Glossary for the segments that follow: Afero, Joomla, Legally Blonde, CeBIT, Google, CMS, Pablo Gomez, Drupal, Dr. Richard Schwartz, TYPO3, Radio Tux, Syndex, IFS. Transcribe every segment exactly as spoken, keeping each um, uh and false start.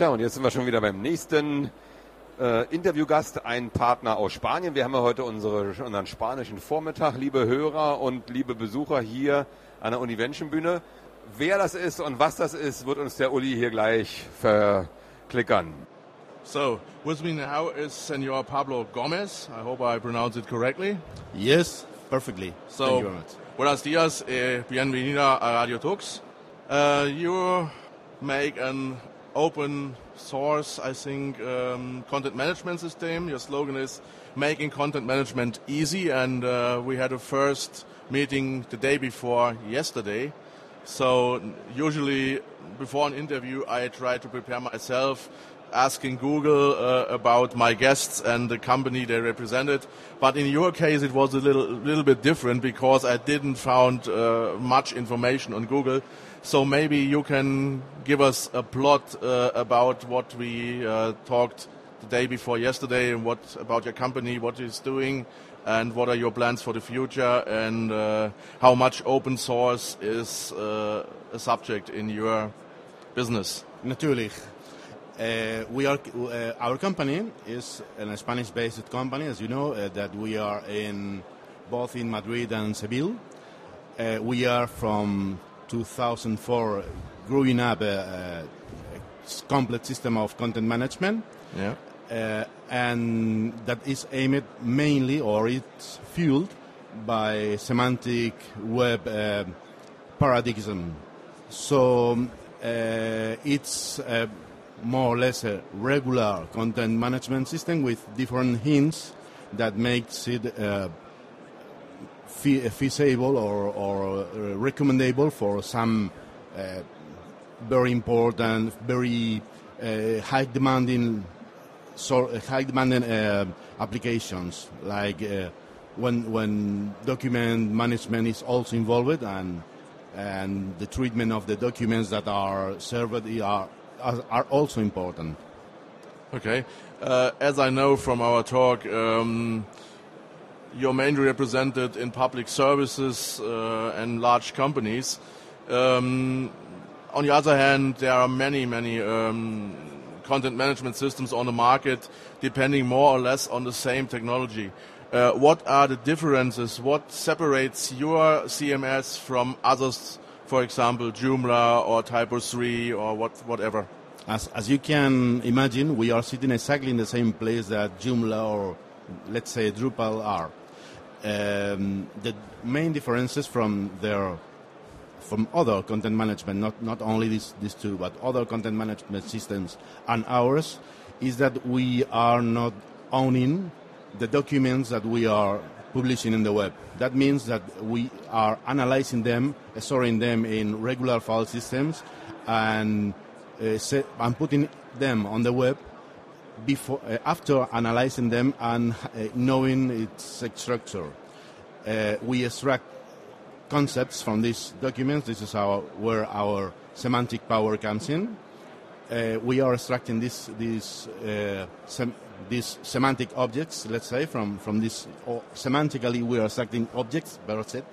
Tja, und jetzt sind wir schon wieder beim nächsten äh, Interviewgast, ein Partner aus Spanien. Wir haben ja heute unsere, unseren spanischen Vormittag, liebe Hörer und liebe Besucher hier an der Univention-Bühne. Wer das ist und was das ist, wird uns der Uli hier gleich verklickern. So, with me now is Senor Pablo Gomez. I hope I pronounce it correctly. Yes, perfectly. So, thank you very much. Buenos días, eh, bienvenida a Radio Tux. Uh, you make an open source, I think, um, content management system. Your slogan is making content management easy, and uh, we had a first meeting the day before yesterday. So usually before an interview I try to prepare myself, asking Google uh, about my guests and the company they represented. But in your case it was a little little bit different because I didn't found uh, much information on Google. So maybe you can give us a plot uh, about what we uh, talked the day before yesterday and what about your company, what it's doing and what are your plans for the future and uh, how much open source is uh, a subject in your business. Natürlich. Uh, we are uh, our company is a Spanish-based company, as you know, uh, that we are in both in Madrid and Seville. Uh, we are from two thousand four growing up a, a complex system of content management, yeah. uh, and that is aimed mainly, or it's fueled by semantic web uh, paradigm. So uh, it's. Uh, more or less a regular content management system with different hints that makes it uh, fee- feasible or, or uh, recommendable for some uh, very important, very uh, high demanding, so high demanding uh, applications. Like uh, when when document management is also involved, and and the treatment of the documents that are served are. are also important. Okay. Uh, as I know from our talk, um, you're mainly represented in public services uh, and large companies. Um, on the other hand, there are many, many um, content management systems on the market depending more or less on the same technology. Uh, what are the differences? What separates your C M S from others? For example, Joomla or T Y P O three or what, whatever. As, as you can imagine, we are sitting exactly in the same place that Joomla or, let's say, Drupal are. Um, the main differences from their, from other content management, not not only these these two, but other content management systems and ours, is that we are not owning the documents that we are publishing in the web. That means that we are analyzing them, storing them in regular file systems, and uh, set, and putting them on the web before, uh, after analyzing them and uh, knowing its structure. Uh, we extract concepts from these documents. This is our where our semantic power comes in. Uh, we are extracting these these uh, sem- these semantic objects, let's say, from from this. Or semantically, we are extracting objects, better said,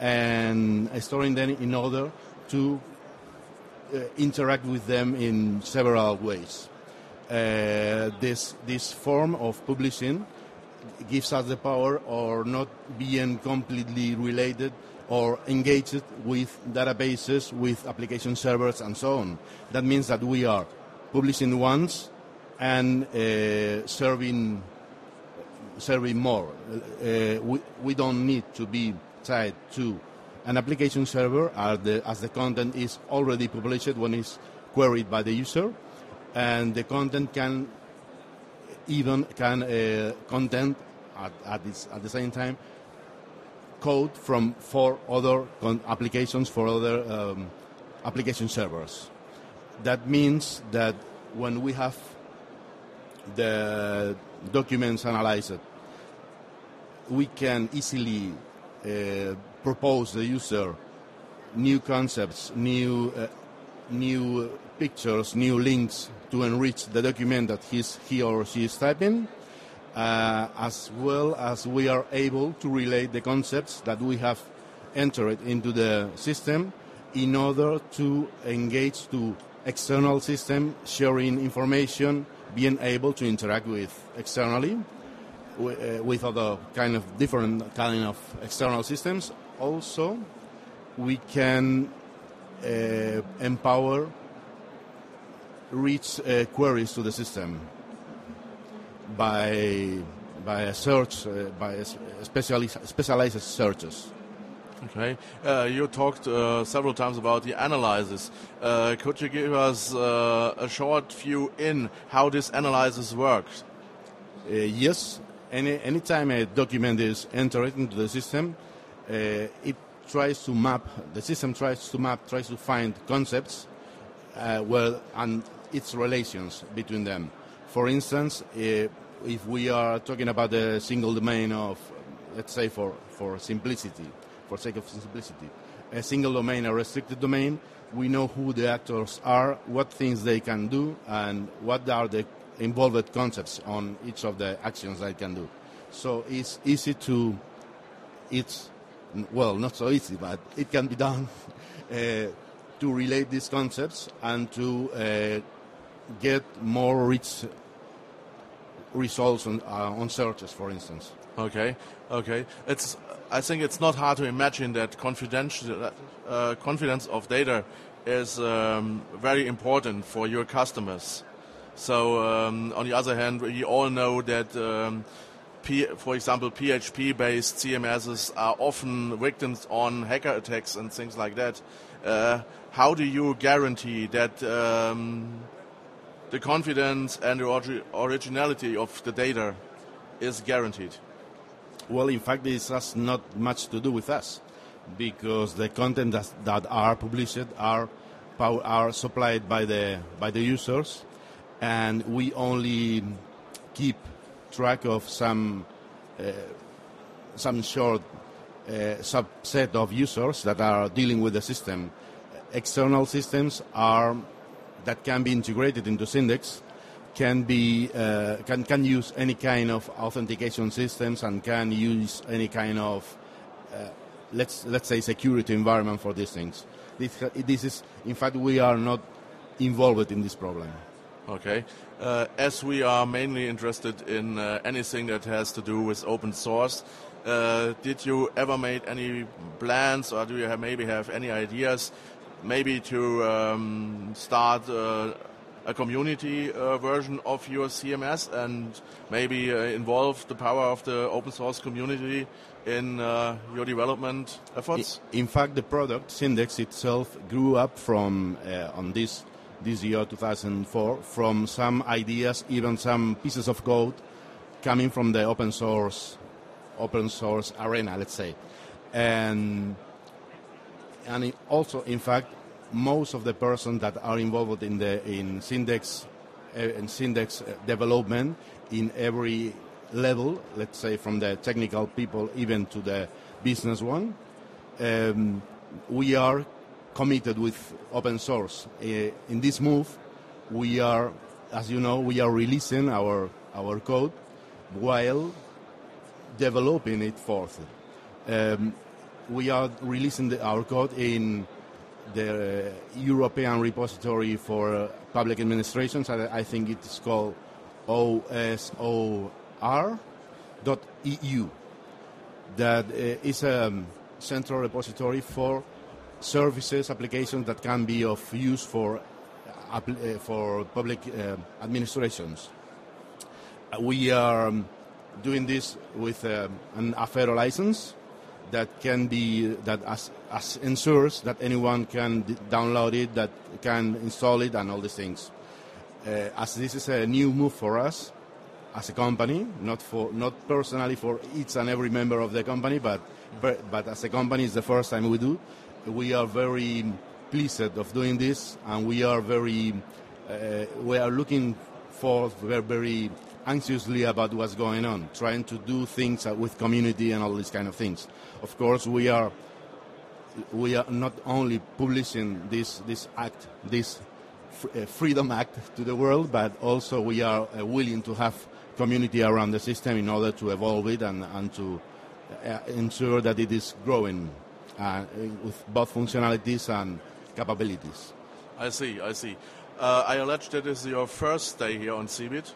and storing them in order to uh, interact with them in several ways. Uh, this this form of publishing gives us the power, or not being completely related or engaged with databases, with application servers, and so on. That means that we are publishing once and uh, serving serving more. Uh, we we don't need to be tied to an application server as the, as the content is already published when it's queried by the user, and the content can even can uh, content at at, this, at the same time. Code from for other con- applications, for other um, application servers. That means that when we have the documents analyzed, we can easily uh, propose the user new concepts, new uh, new pictures, new links to enrich the document that he's, he or she is typing. Uh, as well as we are able to relate the concepts that we have entered into the system in order to engage to external system sharing information, being able to interact with externally, with other kind of different kind of external systems. Also, we can uh, empower reach uh, queries to the system by by a search, uh, by specialized specialized searches. Okay, uh, you talked uh, several times about the analysis. Uh, could you give us uh, a short view in how this analysis works? Uh, yes. Any anytime a document is entered into the system, uh, it tries to map. The system tries to map, tries to find concepts, uh, well, and its relations between them. For instance, uh, if we are talking about a single domain of, let's say, for for simplicity, for sake of simplicity, a single domain, a restricted domain, we know who the actors are, what things they can do, and what are the involved concepts on each of the actions I can do. So it's easy to, it's, well, not so easy, but it can be done uh, to relate these concepts and to uh, get more rich results on, uh, on searches, for instance. Okay, okay. It's, I think it's not hard to imagine that confidential, uh, confidence of data is um, very important for your customers. So, um, on the other hand, we all know that, um, P for example, P H P-based C M Ss are often victims on hacker attacks and things like that. Uh, how do you guarantee that um, the confidence and the orig originality of the data is guaranteed? Well, in fact, this has not much to do with us, because the content that, that are published are, are supplied by the, by the users. And we only keep track of some uh, some short uh, subset of users that are dealing with the system. External systems are that can be integrated into Syndex, can be uh, can can use any kind of authentication systems and can use any kind of uh, let's let's say security environment for these things. This, this is, in fact, we are not involved in this problem. Okay. Uh, as we are mainly interested in uh, anything that has to do with open source, uh, did you ever make any plans, or do you have maybe have any ideas maybe to um, start uh, a community uh, version of your C M S and maybe uh, involve the power of the open source community in uh, your development efforts? In fact, the product, Syndex itself, grew up from uh, on this this year, two thousand four, from some ideas, even some pieces of code coming from the open source open source arena, let's say. And, and it also, in fact, most of the persons that are involved in the in Syndex, uh, in Syndex development in every level, let's say from the technical people even to the business one, um, we are committed with open source. In this move, we are, as you know, we are releasing our our code while developing it further. Um, we are releasing the, our code in the European repository for public administrations. I think it's called osor dot e u. That is a central repository for services, applications that can be of use for uh, for public uh, administrations. We are doing this with uh, an Afero license that can be that as, as ensures that anyone can download it, that can install it, and all these things. Uh, as this is a new move for us as a company, not for not personally for each and every member of the company, but but, but as a company, it's the first time we do. We are very pleased of doing this, and we are very, uh, we are looking forward, we are very anxiously about what's going on, trying to do things with community and all these kind of things. Of course, we are, we are not only publishing this this act, this uh, freedom act to the world, but also we are uh, willing to have community around the system in order to evolve it and and to uh, ensure that it is growing. Uh, with both functionalities and capabilities. I see, I see. Uh, I allege that is your first day here on CeBIT.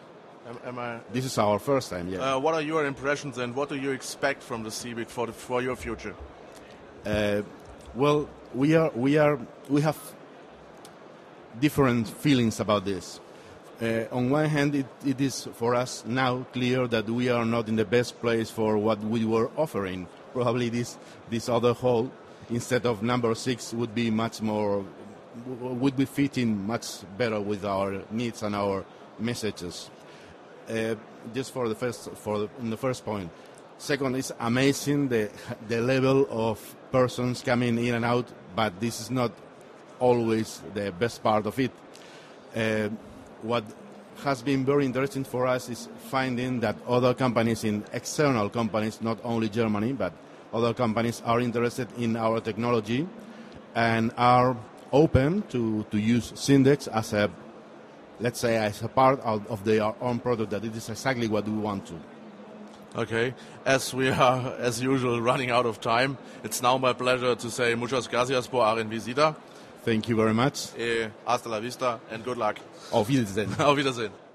Am, am I... This is our first time, yeah. Uh, what are your impressions and what do you expect from the CeBIT for the, for your future? Uh, well, we are we are we have different feelings about this. Uh, on one hand, it, it is for us now clear that we are not in the best place for what we were offering. Probably this this other hall, instead of number six, would be much more would be fitting much better with our needs and our messages. Uh, just for the first for the, in the first point. Second, it's amazing the the level of persons coming in and out, but this is not always the best part of it. Uh, what has been very interesting for us is finding that other companies in external companies, not only Germany, but other companies are interested in our technology and are open to, to use Syndex as a, let's say, as a part of, of their own product, that it is exactly what we want to. Okay, as we are, as usual, running out of time, it's now my pleasure to say muchas gracias por haber visitado. Thank you very much. Eh, hasta la vista and good luck. Auf Wiedersehen. Auf Wiedersehen.